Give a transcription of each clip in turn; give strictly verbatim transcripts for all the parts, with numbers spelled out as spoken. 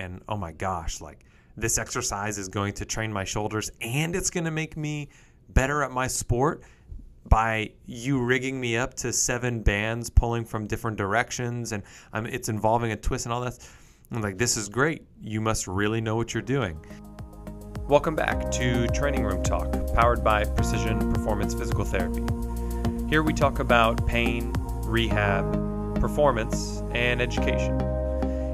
and oh my gosh, like this exercise is going to train my shoulders and it's going to make me better at my sport by you rigging me up to seven bands pulling from different directions, and I'm, it's involving a twist and all that. I'm like, this is great. You must really know what you're doing. Welcome back to Training Room Talk, powered by Precision Performance Physical Therapy. Here we talk about pain, rehab, performance, and education.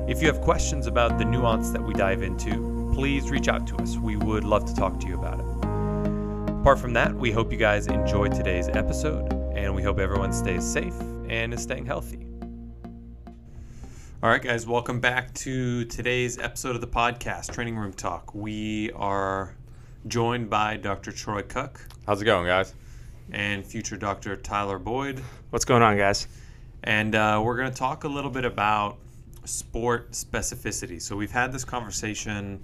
If you have questions about the nuance that we dive into, please reach out to us. We would love to talk to you about it. Apart from that, we hope you guys enjoyed today's episode, and we hope everyone stays safe and is staying healthy. All right, guys, welcome back to today's episode of the podcast, Training Room Talk. We are joined by Doctor Troy Cook. How's it going, guys? And future Doctor Tyler Boyd. What's going on, guys? And uh, we're going to talk a little bit about sport specificity. So we've had this conversation.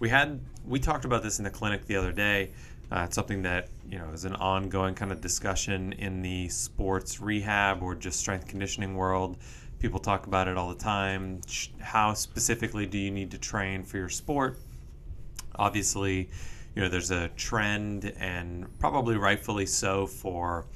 We had we talked about this in the clinic the other day. Uh, it's something that, you know, is an ongoing kind of discussion in the sports rehab or just strength conditioning world. People talk about it all the time. How specifically do you need to train for your sport? Obviously, you know, there's a trend, and probably rightfully so, for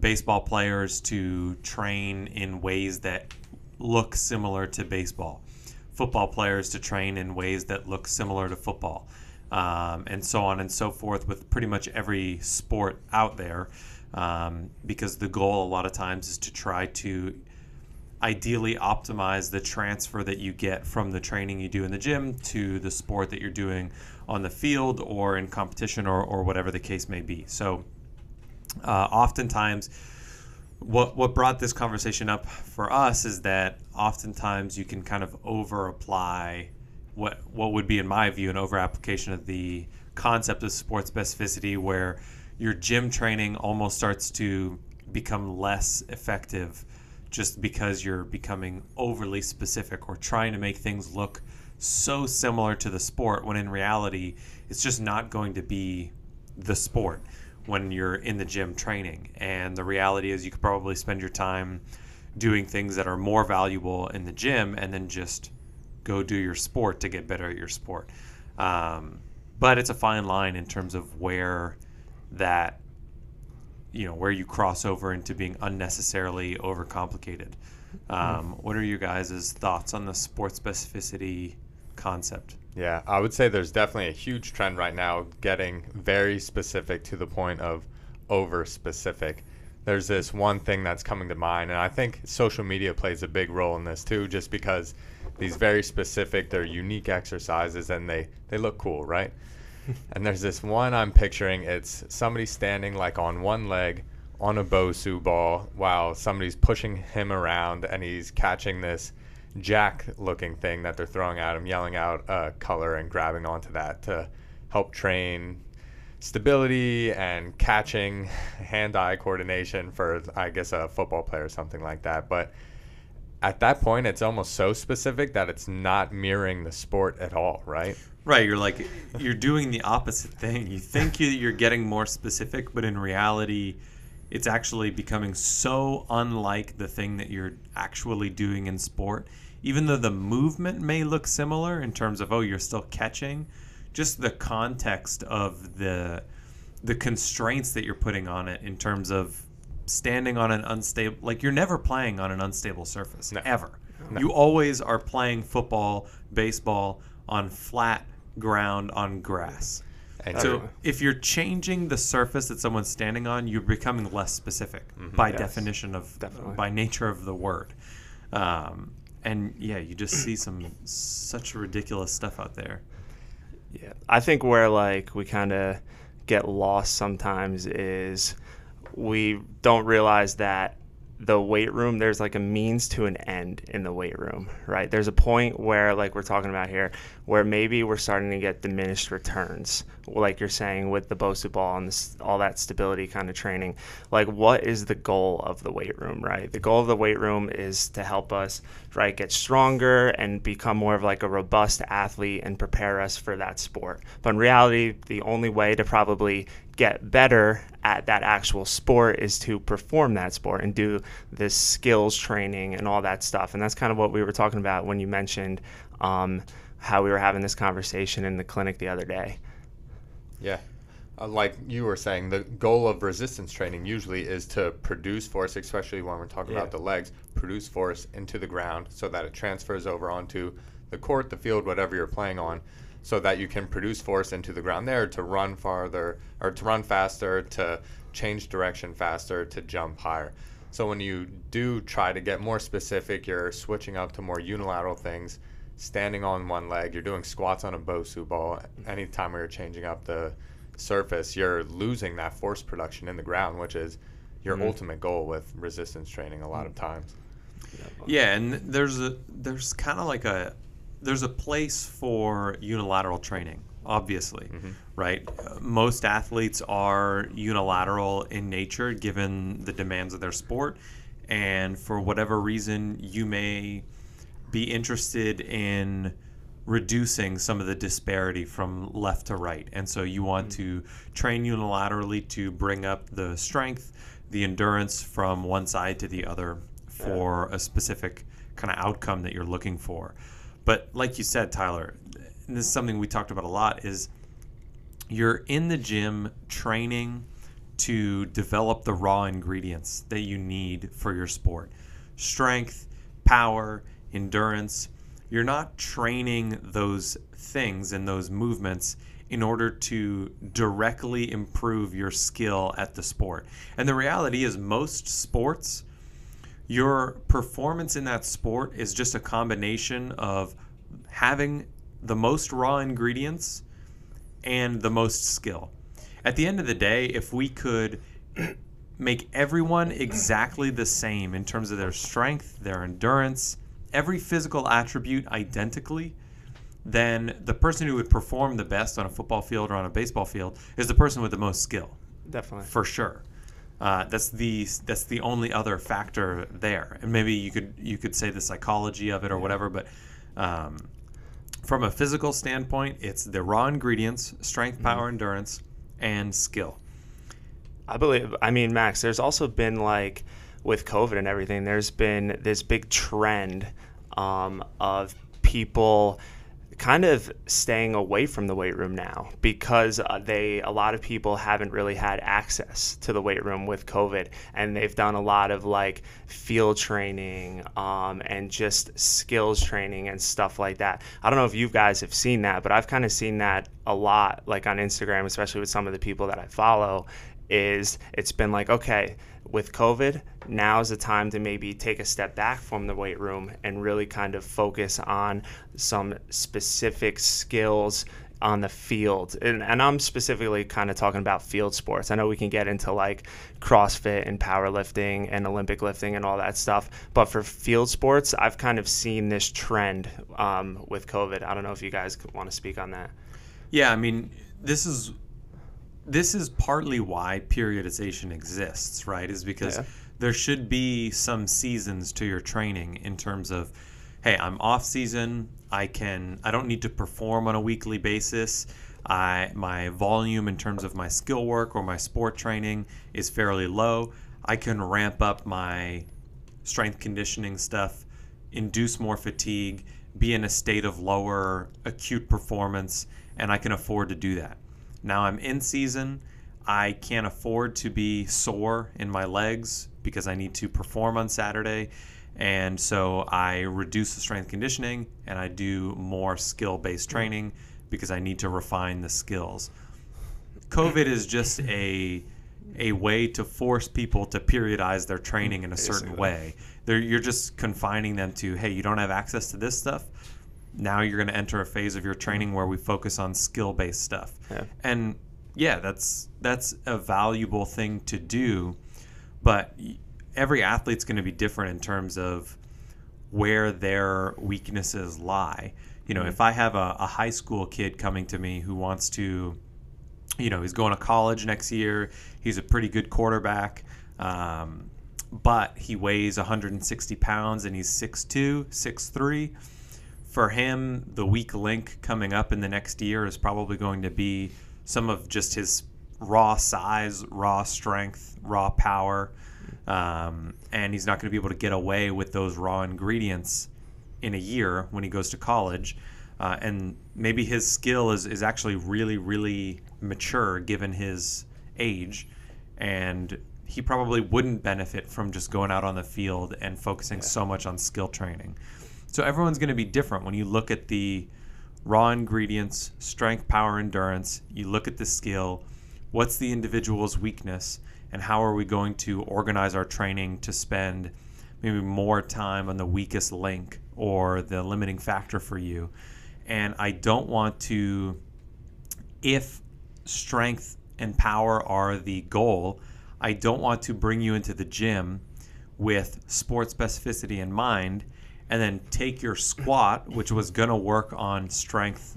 baseball players to train in ways that look similar to baseball, football players to train in ways that look similar to football. Um, and so on and so forth with pretty much every sport out there, um, because the goal a lot of times is to try to ideally optimize the transfer that you get from the training you do in the gym to the sport that you're doing on the field or in competition, or, or whatever the case may be. So uh, oftentimes what, what brought this conversation up for us is that oftentimes you can kind of over apply what what would be, in my view, an over-application of the concept of sports specificity, where your gym training almost starts to become less effective just because you're becoming overly specific or trying to make things look so similar to the sport, when in reality, it's just not going to be the sport when you're in the gym training. And the reality is you could probably spend your time doing things that are more valuable in the gym and then just go do your sport to get better at your sport. Um, but it's a fine line in terms of where that, you know, where you cross over into being unnecessarily overcomplicated. Um, what are your guys' thoughts on the sports specificity concept? Yeah, I would say there's definitely a huge trend right now getting very specific to the point of over-specific. There's this one thing that's coming to mind, and I think social media plays a big role in this too, just because these very specific, they're unique exercises, and they, they look cool, right? And there's this one I'm picturing. It's somebody standing like on one leg on a BOSU ball while somebody's pushing him around, and he's catching this jack-looking thing that they're throwing at him, yelling out a uh, color and grabbing onto that to help train stability and catching, hand-eye coordination for, I guess, a football player or something like that. But at that point, it's almost so specific that it's not mirroring the sport at all, right? Right. You're like, you're doing the opposite thing. You think you're getting more specific, but in reality, it's actually becoming so unlike the thing that you're actually doing in sport. Even though the movement may look similar in terms of, oh, you're still catching, just the context of the the constraints that you're putting on it in terms of standing on an unstable, like you're never playing on an unstable surface, no. ever. No. You always are playing football, baseball on flat ground, on grass. And so know. if you're changing the surface that someone's standing on, you're becoming less specific mm-hmm. by yes. definition of, Definitely. by nature of the word. Um, and yeah, you just see some such ridiculous stuff out there. Yeah, I think where like we kind of get lost sometimes is we don't realize that the weight room, there's like a means to an end in the weight room, right? There's a point where, like we're talking about here, where maybe we're starting to get diminished returns, like you're saying with the BOSU ball and this, all that stability kind of training. Like, what is the goal of the weight room, right? The goal of the weight room is to help us, right, get stronger and become more of like a robust athlete and prepare us for that sport. But in reality, the only way to probably get better at that actual sport is to perform that sport and do this skills training and all that stuff. And that's kind of what we were talking about when you mentioned um, how we were having this conversation in the clinic the other day. Yeah. Like you were saying, the goal of resistance training usually is to produce force, especially when we're talking yeah. about the legs, produce force into the ground so that it transfers over onto the court, the field, whatever you're playing on, so that you can produce force into the ground there to run farther or to run faster, to change direction faster, to jump higher. So when you do try to get more specific, you're switching up to more unilateral things, standing on one leg, you're doing squats on a BOSU ball. Anytime we were changing up the surface, you're losing that force production in the ground, which is your mm-hmm. ultimate goal with resistance training a lot of times. Yeah, and there's a there's kind of like a there's a place for unilateral training, obviously, mm-hmm. right? Most athletes are unilateral in nature given the demands of their sport, and for whatever reason you may be interested in reducing some of the disparity from left to right. And so you want mm-hmm. to train unilaterally to bring up the strength, the endurance from one side to the other for yeah. a specific kind of outcome that you're looking for. But like you said, Tyler, and this is something we talked about a lot, is you're in the gym training to develop the raw ingredients that you need for your sport. Strength, power, endurance. You're not training those things and those movements in order to directly improve your skill at the sport. And the reality is most sports, your performance in that sport is just a combination of having the most raw ingredients and the most skill. At the end of the day, if we could make everyone exactly the same in terms of their strength, their endurance, every physical attribute identically, then the person who would perform the best on a football field or on a baseball field is the person with the most skill. Definitely. For sure. Uh, that's the that's the only other factor there. And maybe you could you could say the psychology of it or whatever, but um, from a physical standpoint, it's the raw ingredients, strength, power, mm-hmm. endurance, and skill. I believe, I mean, Max, there's also been like, with COVID and everything, there's been this big trend um, of people kind of staying away from the weight room now because uh, they a lot of people haven't really had access to the weight room with COVID, and they've done a lot of like field training um, and just skills training and stuff like that. I don't know if you guys have seen that, but I've kind of seen that a lot, like on Instagram, especially with some of the people that I follow. Is it's been like, okay, with COVID, now is the time to maybe take a step back from the weight room and really kind of focus on some specific skills on the field. And, and I'm specifically kind of talking about field sports. I know we can get into like CrossFit and powerlifting and Olympic lifting and all that stuff. But for field sports, I've kind of seen this trend um, with COVID. I don't know if you guys want to speak on that. Yeah, I mean, this is... This is partly why periodization exists, right? Is because yeah. there should be some seasons to your training in terms of, hey, I'm off season. I can. I don't need to perform on a weekly basis. I my volume in terms of my skill work or my sport training is fairly low. I can ramp up my strength conditioning stuff, induce more fatigue, be in a state of lower acute performance, and I can afford to do that. Now I'm in season, I can't afford to be sore in my legs because I need to perform on Saturday, and so I reduce the strength conditioning and I do more skill-based training because I need to refine the skills. COVID is just a a way to force people to periodize their training in a certain way. They're, you're just confining them to, hey, you don't have access to this stuff. Now you're going to enter a phase of your training where we focus on skill-based stuff. Yeah. And yeah, that's that's a valuable thing to do, but every athlete's going to be different in terms of where their weaknesses lie. You know, mm-hmm. if I have a, a high school kid coming to me who wants to, you know, he's going to college next year, he's a pretty good quarterback, um, but he weighs one hundred sixty pounds and he's six two, six three. For him, the weak link coming up in the next year is probably going to be some of just his raw size, raw strength, raw power, um, and he's not going to be able to get away with those raw ingredients in a year when he goes to college. uh, and maybe his skill is, is actually really, really mature given his age, and he probably wouldn't benefit from just going out on the field and focusing yeah. so much on skill training. So everyone's going to be different. When you look at the raw ingredients, strength, power, endurance, you look at the skill, what's the individual's weakness, and how are we going to organize our training to spend maybe more time on the weakest link or the limiting factor for you. And I don't want to, if strength and power are the goal, I don't want to bring you into the gym with sport specificity in mind and then take your squat, which was going to work on strength,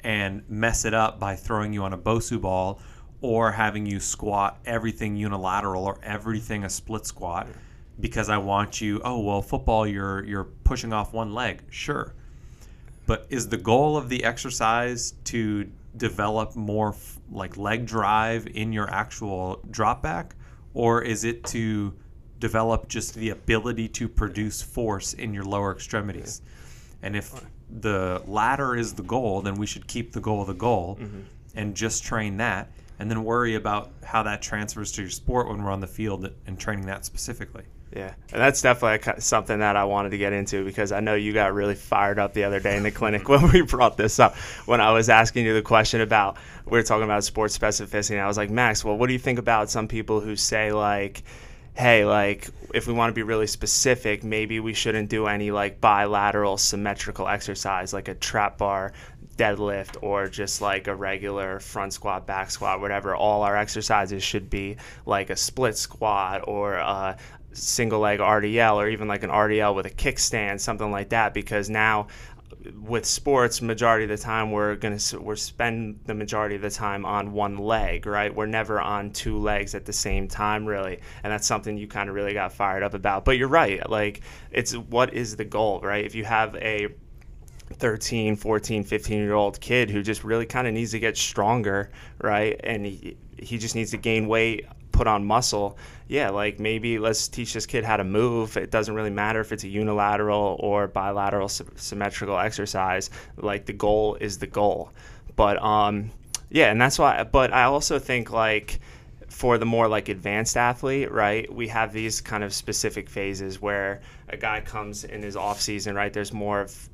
and mess it up by throwing you on a BOSU ball or having you squat everything unilateral or everything a split squat because I want you, oh, well, football, you're you're pushing off one leg. Sure. But is the goal of the exercise to develop more f- like leg drive in your actual drop back, or is it to develop just the ability to produce force in your lower extremities? Yeah. And if the latter is the goal, then we should keep the goal the goal mm-hmm. and just train that, and then worry about how that transfers to your sport when we're on the field and training that specifically. Yeah, and that's definitely something that I wanted to get into, because I know you got really fired up the other day in the clinic when we brought this up, when I was asking you the question about, we were talking about sports specificity, and I was like, Max, well, what do you think about some people who say, like, hey, like, if we want to be really specific, maybe we shouldn't do any, like, bilateral symmetrical exercise, like a trap bar deadlift or just like a regular front squat, back squat, whatever. All our exercises should be like a split squat or a single leg R D L, or even like an R D L with a kickstand, something like that, because now with sports, majority of the time we're going to we're spend the majority of the time on one leg, right? We're never on two legs at the same time, really. And that's something you kind of really got fired up about. But you're right. Like, it's what is the goal, right? If you have a thirteen, fourteen, fifteen year old kid who just really kind of needs to get stronger, right? And he, he just needs to gain weight, put on muscle. Yeah, like, maybe let's teach this kid how to move. It doesn't really matter if it's a unilateral or bilateral symmetrical exercise. Like, the goal is the goal. But um yeah, and that's why. But I also think, like, for the more, like, advanced athlete, right, we have these kind of specific phases where a guy comes in his off season, right? There's more of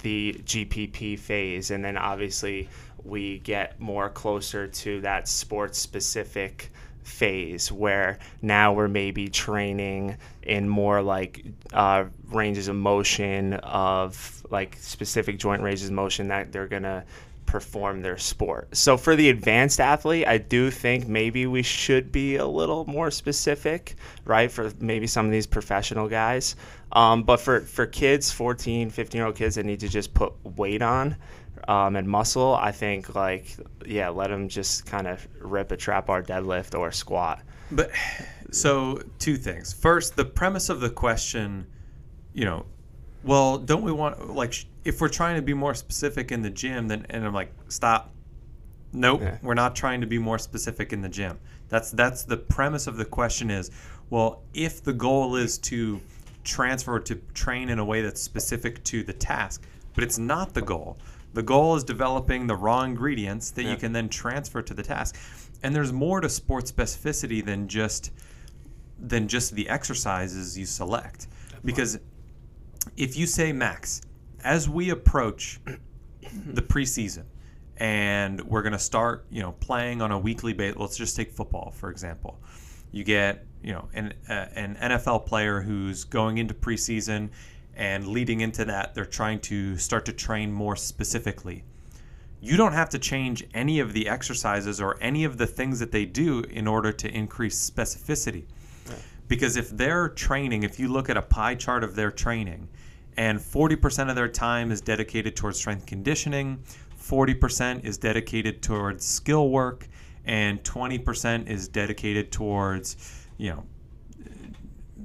the G P P phase, and then obviously we get more closer to that sports specific phase where now we're maybe training in more like uh, ranges of motion, of like specific joint ranges of motion that they're gonna perform their sport. So for the advanced athlete, I do think maybe we should be a little more specific, right, for maybe some of these professional guys. Um, but for, for kids, fourteen, fifteen year old kids that need to just put weight on um, and muscle, I think, like, yeah, let them just kind of rip a trap bar deadlift or a squat. But so two things. First, the premise of the question, you know, well, don't we want, like, if we're trying to be more specific in the gym, then, and I'm like, stop. Nope, yeah. We're not trying to be more specific in the gym. That's that's the premise of the question is, well, if the goal is to transfer, to train in a way that's specific to the task, but it's not the goal. The goal is developing the raw ingredients that yeah. you can then transfer to the task. And there's more to sports specificity than just than just the exercises you select. Because if you say, Max, as we approach the preseason and we're going to start, you know, playing on a weekly basis, let's just take football, for example. You get, you know, an uh, an N F L player who's going into preseason, and leading into that, they're trying to start to train more specifically. You don't have to change any of the exercises or any of the things that they do in order to increase specificity. Right. Because if they're training, if you look at a pie chart of their training, and forty percent of their time is dedicated towards strength conditioning, forty percent is dedicated towards skill work, and twenty percent is dedicated towards, you know,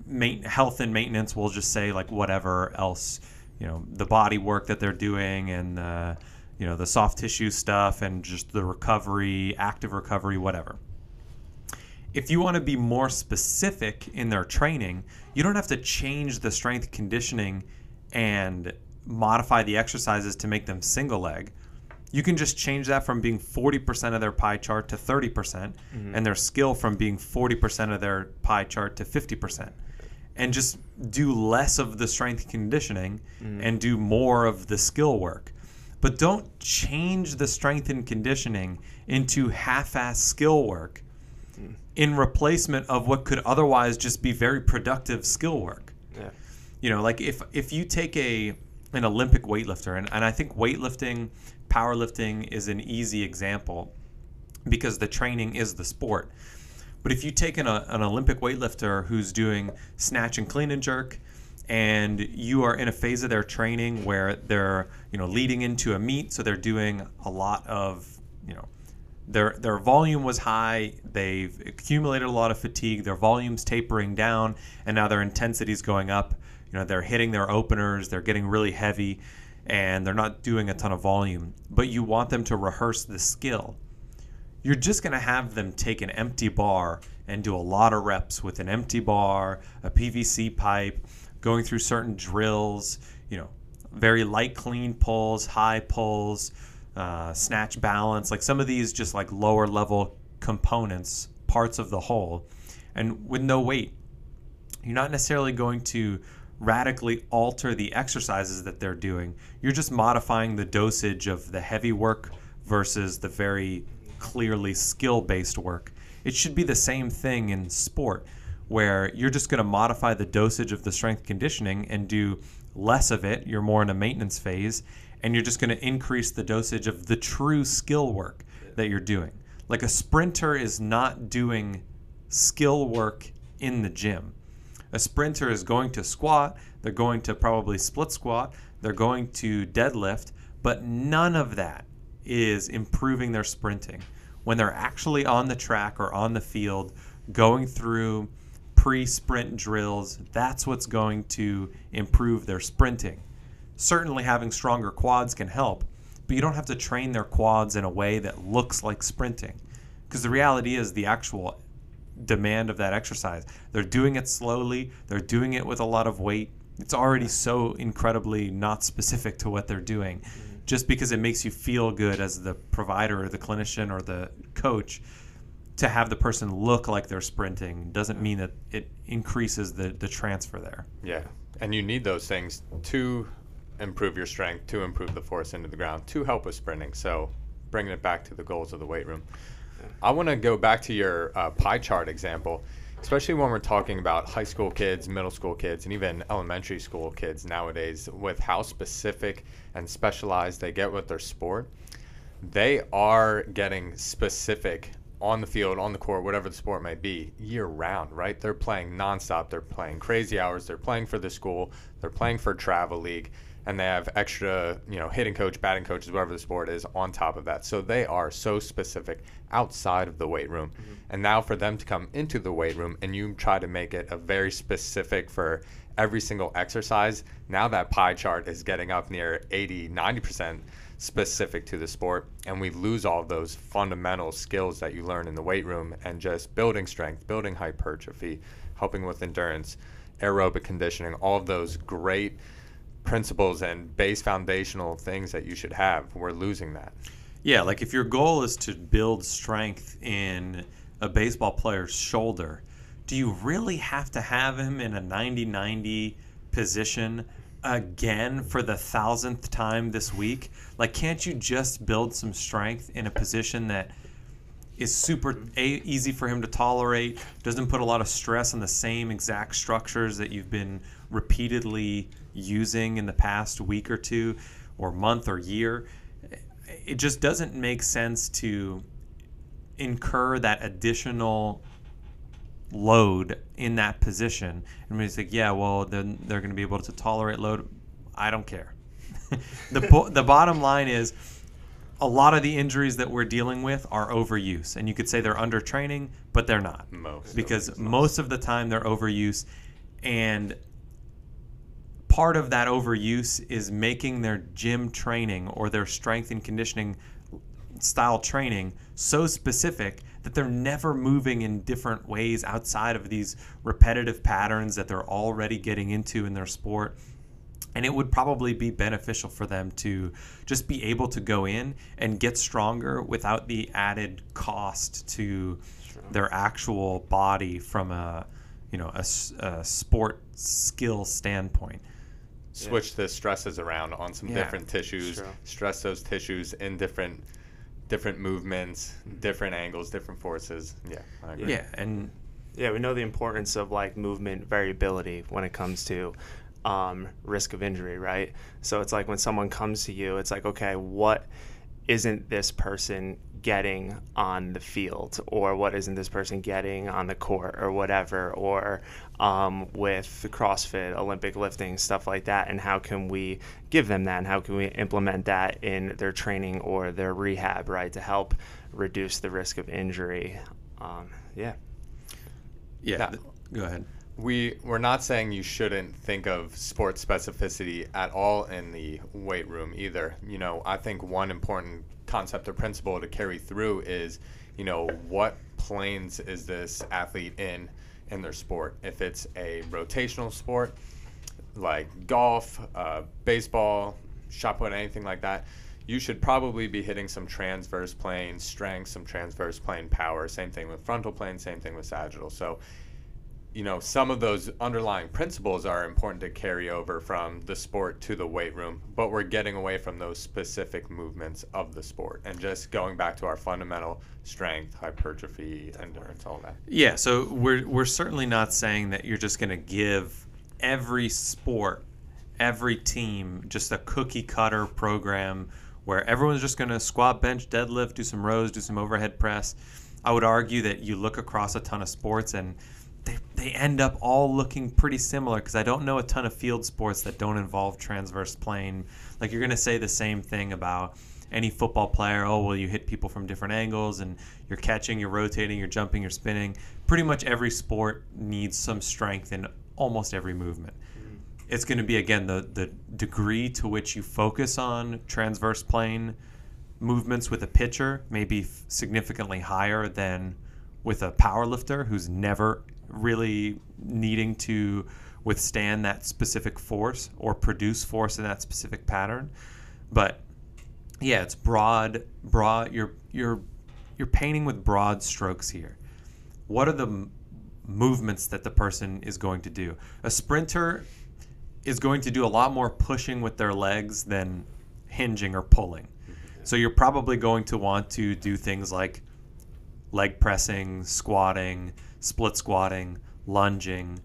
main, health and maintenance, we'll just say, like, whatever else, you know, the body work that they're doing, and the, you know, the soft tissue stuff, and just the recovery, active recovery, whatever. If you want to be more specific in their training, you don't have to change the strength conditioning and modify the exercises to make them single leg, you can just change that from being forty percent of their pie chart to thirty percent, mm-hmm. and their skill from being forty percent of their pie chart to fifty percent. And just do less of the strength conditioning mm. and do more of the skill work. But don't change the strength and conditioning into half-ass skill work mm. in replacement of what could otherwise just be very productive skill work. Yeah. You know, like if if you take a an Olympic weightlifter, and, and I think weightlifting, powerlifting is an easy example because the training is the sport. But if you take an, a, an Olympic weightlifter who's doing snatch and clean and jerk, and you are in a phase of their training where they're, you know, leading into a meet, so they're doing a lot of, you know, their their volume was high, they've accumulated a lot of fatigue, their volume's tapering down, and now their intensity's going up. You know, they're hitting their openers, they're getting really heavy, and they're not doing a ton of volume. But you want them to rehearse the skill. You're just going to have them take an empty bar and do a lot of reps with an empty bar, a P V C pipe, going through certain drills, you know, very light clean pulls, high pulls, uh, snatch balance, like some of these just like lower level components, parts of the whole, and with no weight. You're not necessarily going to radically alter the exercises that they're doing. You're just modifying the dosage of the heavy work versus the very clearly skill-based work. It should be the same thing in sport, where you're just going to modify the dosage of the strength conditioning and do less of it. You're more in a maintenance phase, and you're just going to increase the dosage of the true skill work that you're doing. Like a sprinter is not doing skill work in the gym. A sprinter is going to squat, they're going to probably split squat, they're going to deadlift, but none of that is improving their sprinting. When they're actually on the track or on the field going through pre-sprint drills, that's what's going to improve their sprinting. Certainly having stronger quads can help, but you don't have to train their quads in a way that looks like sprinting, because the reality is the actual demand of that exercise, they're doing it slowly, they're doing it with a lot of weight. It's already so incredibly not specific to what they're doing. Just because it makes you feel good as the provider or the clinician or the coach to have the person look like they're sprinting doesn't mean that it increases the, the transfer there. Yeah, and you need those things to improve your strength, to improve the force into the ground, to help with sprinting. So bringing it back to the goals of the weight room. I want to go back to your uh, pie chart example, especially when we're talking about high school kids, middle school kids, and even elementary school kids nowadays, with how specific and specialized they get with their sport. They are getting specific on the field, on the court, whatever the sport may be, year round, right? They're playing nonstop. They're playing crazy hours. They're playing for the school. They're playing for travel league, and they have extra, you know, hitting coach, batting coaches, whatever the sport is on top of that. So they are so specific outside of the weight room. Mm-hmm. And now for them to come into the weight room and you try to make it a very specific for every single exercise, now that pie chart is getting up near eighty, ninety percent specific to the sport, and we lose all those fundamental skills that you learn in the weight room and just building strength, building hypertrophy, helping with endurance, aerobic conditioning, all of those great principles and base foundational things that you should have. We're losing that. Yeah, like if your goal is to build strength in a baseball player's shoulder, do you really have to have him in a ninety ninety position again for the thousandth time this week? Like, can't you just build some strength in a position that is super a- easy for him to tolerate, doesn't put a lot of stress on the same exact structures that you've been repeatedly using in the past week or two or month or year? It just doesn't make sense to incur that additional load in that position. And it's like, yeah, well, then they're going to be able to tolerate load. I don't care. the bo- The bottom line is a lot of the injuries that we're dealing with are overuse. And you could say they're undertraining, but they're not. Most. Because most of the time they're overuse. And part of that overuse is making their gym training or their strength and conditioning style training so specific that they're never moving in different ways outside of these repetitive patterns that they're already getting into in their sport. And it would probably be beneficial for them to just be able to go in and get stronger without the added cost to their actual body from a, you know, a, a sport skill standpoint. Switch yeah. the stresses around on some yeah. different tissues, sure. stress those tissues in different different movements, different angles, different forces. Yeah, I agree. Yeah, and yeah, we know the importance of like movement variability when it comes to um, risk of injury, right? So it's like when someone comes to you, it's like, okay, what isn't this person getting on the field, or what isn't this person getting on the court, or whatever, or um, with CrossFit, Olympic lifting, stuff like that, and how can we give them that, and how can we implement that in their training or their rehab, right, to help reduce the risk of injury. Um, yeah. Yeah, now, th- go ahead. We, we're not saying you shouldn't think of sport specificity at all in the weight room either. You know, I think one important concept or principle to carry through is, you know, what planes is this athlete in in their sport? If it's a rotational sport like golf, uh, baseball, shot put, anything like that, you should probably be hitting some transverse plane strength, some transverse plane power. Same thing with frontal plane, same thing with sagittal. So, you know, some of those underlying principles are important to carry over from the sport to the weight room, but we're getting away from those specific movements of the sport and just going back to our fundamental strength, hypertrophy, endurance, all that. Yeah, so we're we're certainly not saying that you're just going to give every sport, every team, just a cookie cutter program where everyone's just going to squat, bench, deadlift, do some rows, do some overhead press. I would argue that you look across a ton of sports and They, they end up all looking pretty similar, because I don't know a ton of field sports that don't involve transverse plane. Like, you're going to say the same thing about any football player. Oh, well, you hit people from different angles, and you're catching, you're rotating, you're jumping, you're spinning. Pretty much every sport needs some strength in almost every movement. Mm-hmm. It's going to be, again, the, the degree to which you focus on transverse plane movements with a pitcher may be significantly higher than with a power lifter who's never really needing to withstand that specific force or produce force in that specific pattern. But yeah, it's broad, broad. You're you're you're painting with broad strokes here. What are the m- movements that the person is going to do? A sprinter is going to do a lot more pushing with their legs than hinging or pulling. So you're probably going to want to do things like leg pressing, squatting, split squatting, lunging.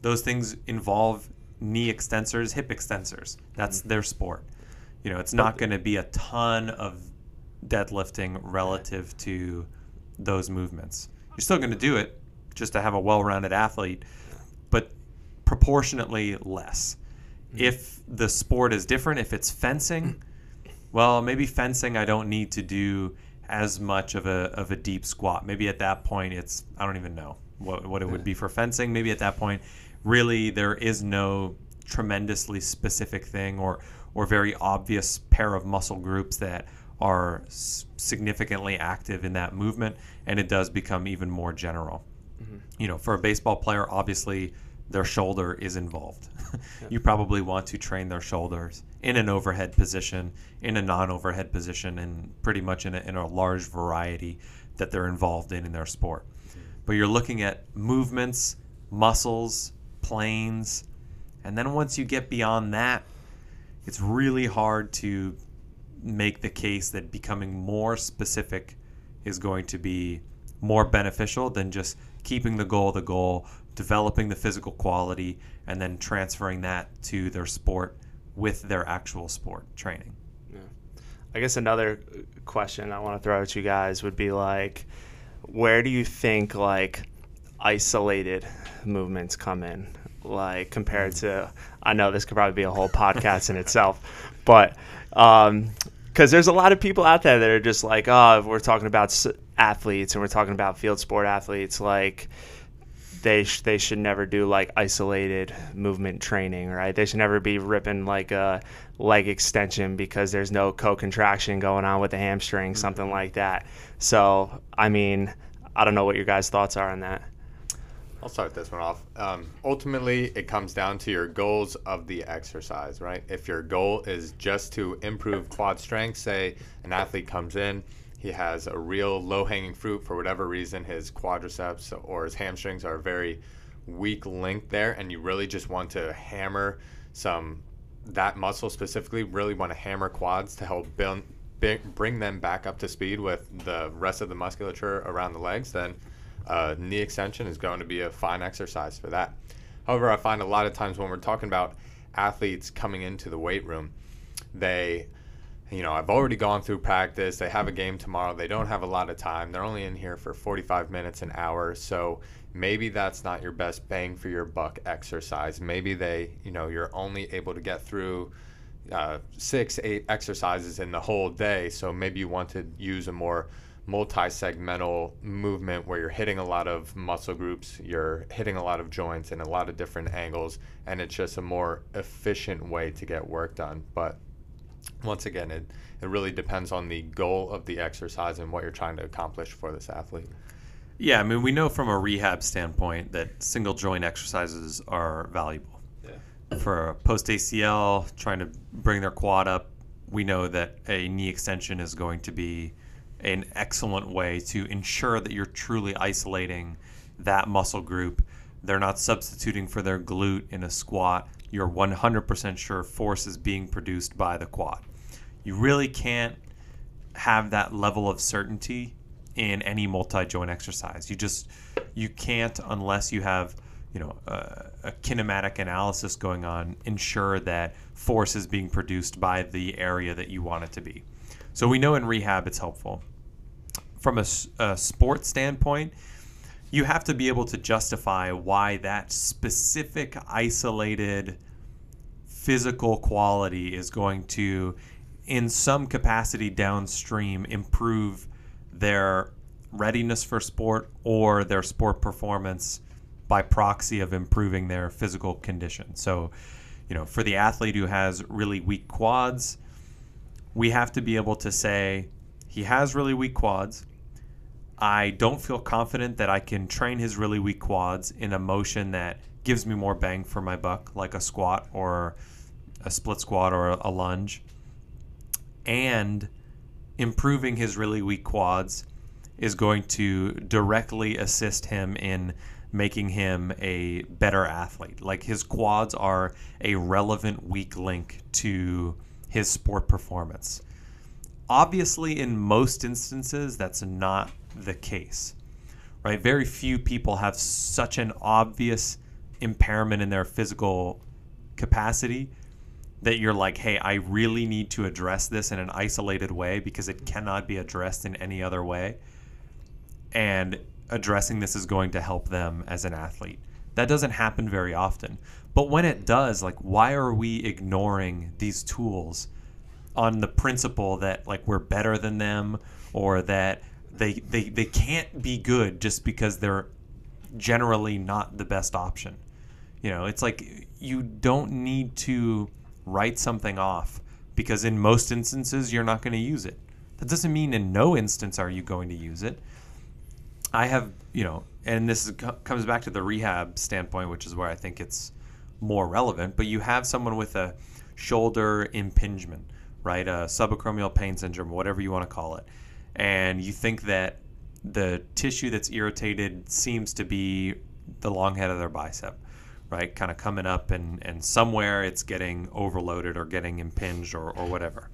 Those things involve knee extensors, hip extensors. That's mm-hmm. their sport. You know, it's not going to be a ton of deadlifting relative to those movements. You're still going to do it just to have a well-rounded athlete, but proportionately less. Mm-hmm. If the sport is different, if it's fencing, well, maybe fencing I don't need to do as much of a of a deep squat. Maybe at that point it's, I don't even know what what it would be for fencing. Maybe at that point really there is no tremendously specific thing or or very obvious pair of muscle groups that are significantly active in that movement, and it does become even more general. Mm-hmm. You know, for a baseball player, obviously their shoulder is involved. You probably want to train their shoulders in an overhead position, in a non-overhead position, and pretty much in a, in a large variety that they're involved in in their sport. Mm-hmm. But you're looking at movements, muscles, planes, and then once you get beyond that, it's really hard to make the case that becoming more specific is going to be more beneficial than just keeping the goal the goal, developing the physical quality, and then transferring that to their sport with their actual sport training. Yeah. I guess another question I want to throw at you guys would be like, where do you think like isolated movements come in? Like compared to, I know this could probably be a whole podcast in itself, but um, because there's a lot of people out there that are just like, oh, we're talking about s- athletes and we're talking about field sport athletes, like they sh- they should never do like isolated movement training, right? They should never be ripping like a leg extension because there's no co-contraction going on with the hamstring, mm-hmm. something like that. So, I mean, I don't know what your guys' thoughts are on that. I'll start this one off. Um, ultimately, it comes down to your goals of the exercise, right? If your goal is just to improve quad strength, say an athlete comes in, he has a real low-hanging fruit for whatever reason, his quadriceps or his hamstrings are a very weak link there, and you really just want to hammer some, that muscle specifically, really want to hammer quads to help build, bring them back up to speed with the rest of the musculature around the legs, then uh, knee extension is going to be a fine exercise for that. However, I find a lot of times when we're talking about athletes coming into the weight room, they, you know, I've already gone through practice, they have a game tomorrow, they don't have a lot of time, they're only in here for forty-five minutes, an hour, so maybe that's not your best bang for your buck exercise. Maybe they, you know, you're only able to get through uh, six, eight exercises in the whole day, so maybe you want to use a more multi-segmental movement where you're hitting a lot of muscle groups, you're hitting a lot of joints in a lot of different angles, and it's just a more efficient way to get work done. But once again, it, it really depends on the goal of the exercise and what you're trying to accomplish for this athlete. Yeah, I mean, we know from a rehab standpoint that single joint exercises are valuable. Yeah. For post-A C L, trying to bring their quad up, we know that a knee extension is going to be an excellent way to ensure that you're truly isolating that muscle group. They're not substituting for their glute in a squat. You're one hundred percent sure force is being produced by the quad. You really can't have that level of certainty in any multi-joint exercise. You just, you can't, unless you have, you know, a, a kinematic analysis going on, ensure that force is being produced by the area that you want it to be. So we know in rehab it's helpful. From a, a sports standpoint, you have to be able to justify why that specific isolated physical quality is going to, in some capacity downstream, improve their readiness for sport or their sport performance by proxy of improving their physical condition. So, you know, for the athlete who has really weak quads, we have to be able to say, he has really weak quads. I don't feel confident that I can train his really weak quads in a motion that gives me more bang for my buck, like a squat or a split squat or a lunge. And improving his really weak quads is going to directly assist him in making him a better athlete. Like, his quads are a relevant weak link to his sport performance. Obviously, in most instances, that's not the case, right? Very few people have such an obvious impairment in their physical capacity that you're like, hey, I really need to address this in an isolated way because it cannot be addressed in any other way. And addressing this is going to help them as an athlete. That doesn't happen very often. But when it does, like, why are we ignoring these tools on the principle that, like, we're better than them or that they they, they can't be good just because they're generally not the best option? You know, it's like, you don't need to write something off because in most instances you're not going to use it. That doesn't mean in no instance are you going to use it. I have, you know, and this is, comes back to the rehab standpoint, which is where I think it's more relevant, but you have someone with a shoulder impingement, right? A subacromial pain syndrome, whatever you want to call it. And you think that the tissue that's irritated seems to be the long head of their bicep, right? Kind of coming up and, and somewhere it's getting overloaded or getting impinged or, or whatever.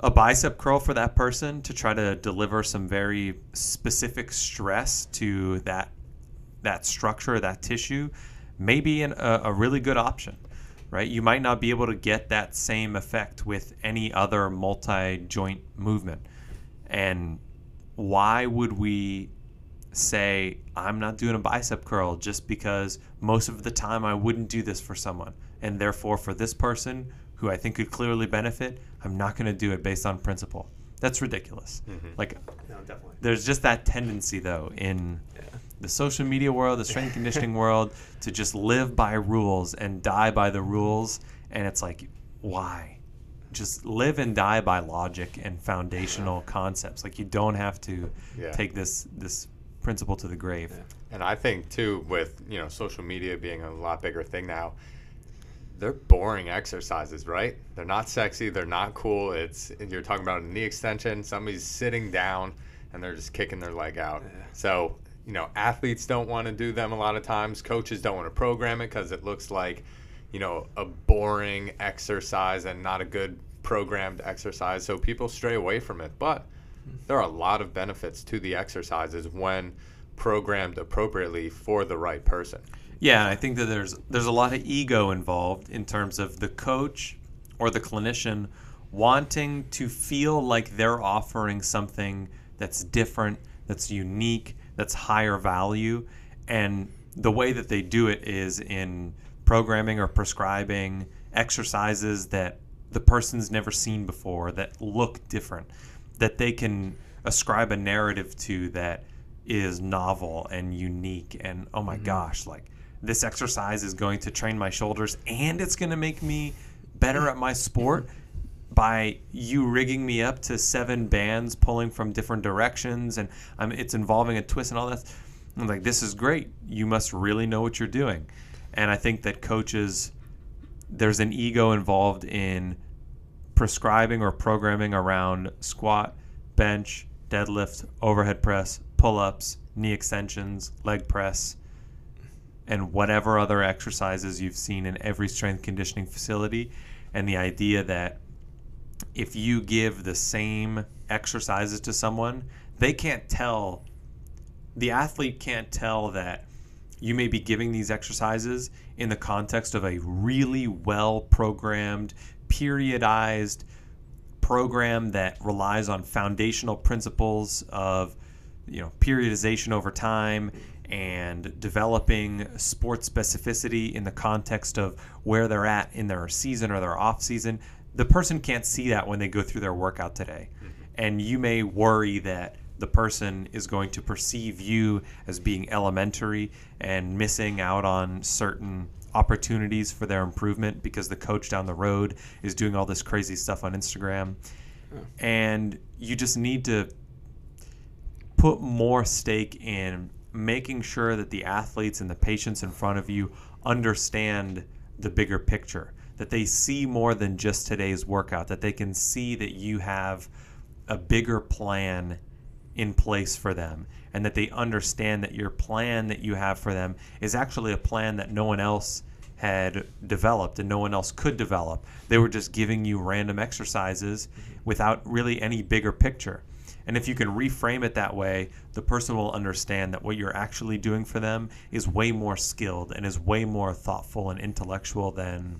A bicep curl for that person to try to deliver some very specific stress to that that structure, that tissue, may be an, a, a really good option, right? You might not be able to get that same effect with any other multi-joint movement. And why would we say, I'm not doing a bicep curl just because most of the time I wouldn't do this for someone, and therefore for this person who I think could clearly benefit, I'm not going to do it based on principle? That's ridiculous. Mm-hmm. Like, no, definitely. There's just that tendency, though, in yeah. the social media world, the strength conditioning world, to just live by rules and die by the rules. And it's like, why? Just live and die by logic and foundational concepts. Like, you don't have to yeah. take this this principle to the grave. Yeah. And I think too, with you know social media being a lot bigger thing now, they're boring exercises, right? They're not sexy. They're not cool. It's you're talking about a knee extension. Somebody's sitting down and they're just kicking their leg out. Yeah. So you know, athletes don't want to do them a lot of times. Coaches don't want to program it because it looks like you know a boring exercise and not a good programmed exercise. So people stray away from it. But there are a lot of benefits to the exercises when programmed appropriately for the right person. Yeah, and I think that there's there's a lot of ego involved in terms of the coach or the clinician wanting to feel like they're offering something that's different, that's unique, that's higher value. And the way that they do it is in programming or prescribing exercises that the person's never seen before, that look different, that they can ascribe a narrative to that is novel and unique and, oh my mm-hmm. gosh, like this exercise is going to train my shoulders and it's going to make me better at my sport by you rigging me up to seven bands pulling from different directions and I'm, it's involving a twist and all that. I'm like, this is great. You must really know what you're doing. And I think that coaches, there's an ego involved in prescribing or programming around squat, bench, deadlift, overhead press, pull-ups, knee extensions, leg press, and whatever other exercises you've seen in every strength conditioning facility. And the idea that if you give the same exercises to someone, they can't tell, the athlete can't tell that you may be giving these exercises in the context of a really well-programmed, periodized program that relies on foundational principles of, you know, periodization over time and developing sport specificity in the context of where they're at in their season or their off season. The person can't see that when they go through their workout today. Mm-hmm. And you may worry that the person is going to perceive you as being elementary and missing out on certain opportunities for their improvement because the coach down the road is doing all this crazy stuff on Instagram. Yeah. And you just need to put more stake in making sure that the athletes and the patients in front of you understand the bigger picture, that they see more than just today's workout, that they can see that you have a bigger plan in place for them, and that they understand that your plan that you have for them is actually a plan that no one else had developed and no one else could develop. They were just giving you random exercises without really any bigger picture. And if you can reframe it that way, the person will understand that what you're actually doing for them is way more skilled and is way more thoughtful and intellectual than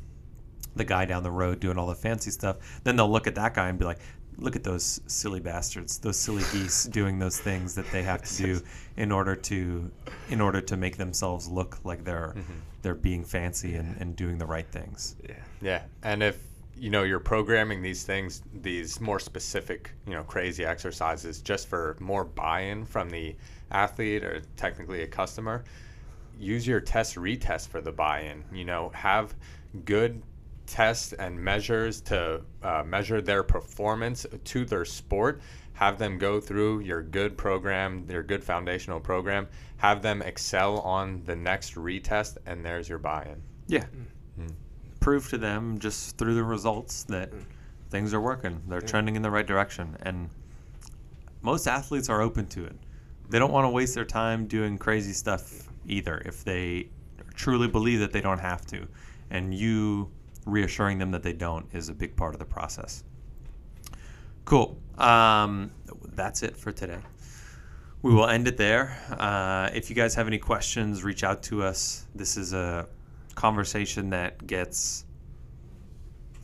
the guy down the road doing all the fancy stuff. Then they'll look at that guy and be like, look at those silly bastards, those silly geese doing those things that they have to do in order to in order to make themselves look like they're mm-hmm. they're being fancy yeah. and, and doing the right things. Yeah. Yeah. And if you know you're programming these things, these more specific, you know, crazy exercises just for more buy-in from the athlete or technically a customer, use your test retest for the buy-in. You know, have good tests and measures to uh, measure their performance to their sport. Have them go through your good program, your good foundational program. Have them excel on the next retest, and there's your buy-in. Yeah. Mm-hmm. Prove to them just through the results that mm-hmm. things are working. They're yeah. trending in the right direction. And most athletes are open to it. They don't want to waste their time doing crazy stuff either if they truly believe that they don't have to. And you reassuring them that they don't is a big part of the process. Cool. Um, that's it for today. We will end it there. Uh, if you guys have any questions, reach out to us. This is a conversation that gets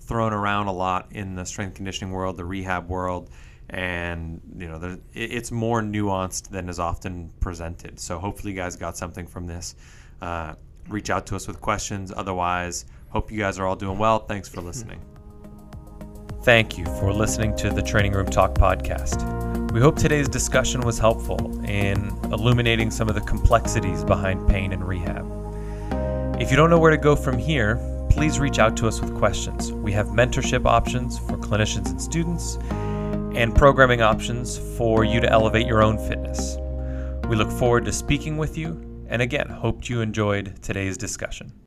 thrown around a lot in the strength conditioning world, the rehab world, and you know, there, it's more nuanced than is often presented. So hopefully you guys got something from this. Uh, reach out to us with questions. Otherwise, hope you guys are all doing well. Thanks for listening. Thank you for listening to the Training Room Talk podcast. We hope today's discussion was helpful in illuminating some of the complexities behind pain and rehab. If you don't know where to go from here, please reach out to us with questions. We have mentorship options for clinicians and students and programming options for you to elevate your own fitness. We look forward to speaking with you, and again, hope you enjoyed today's discussion.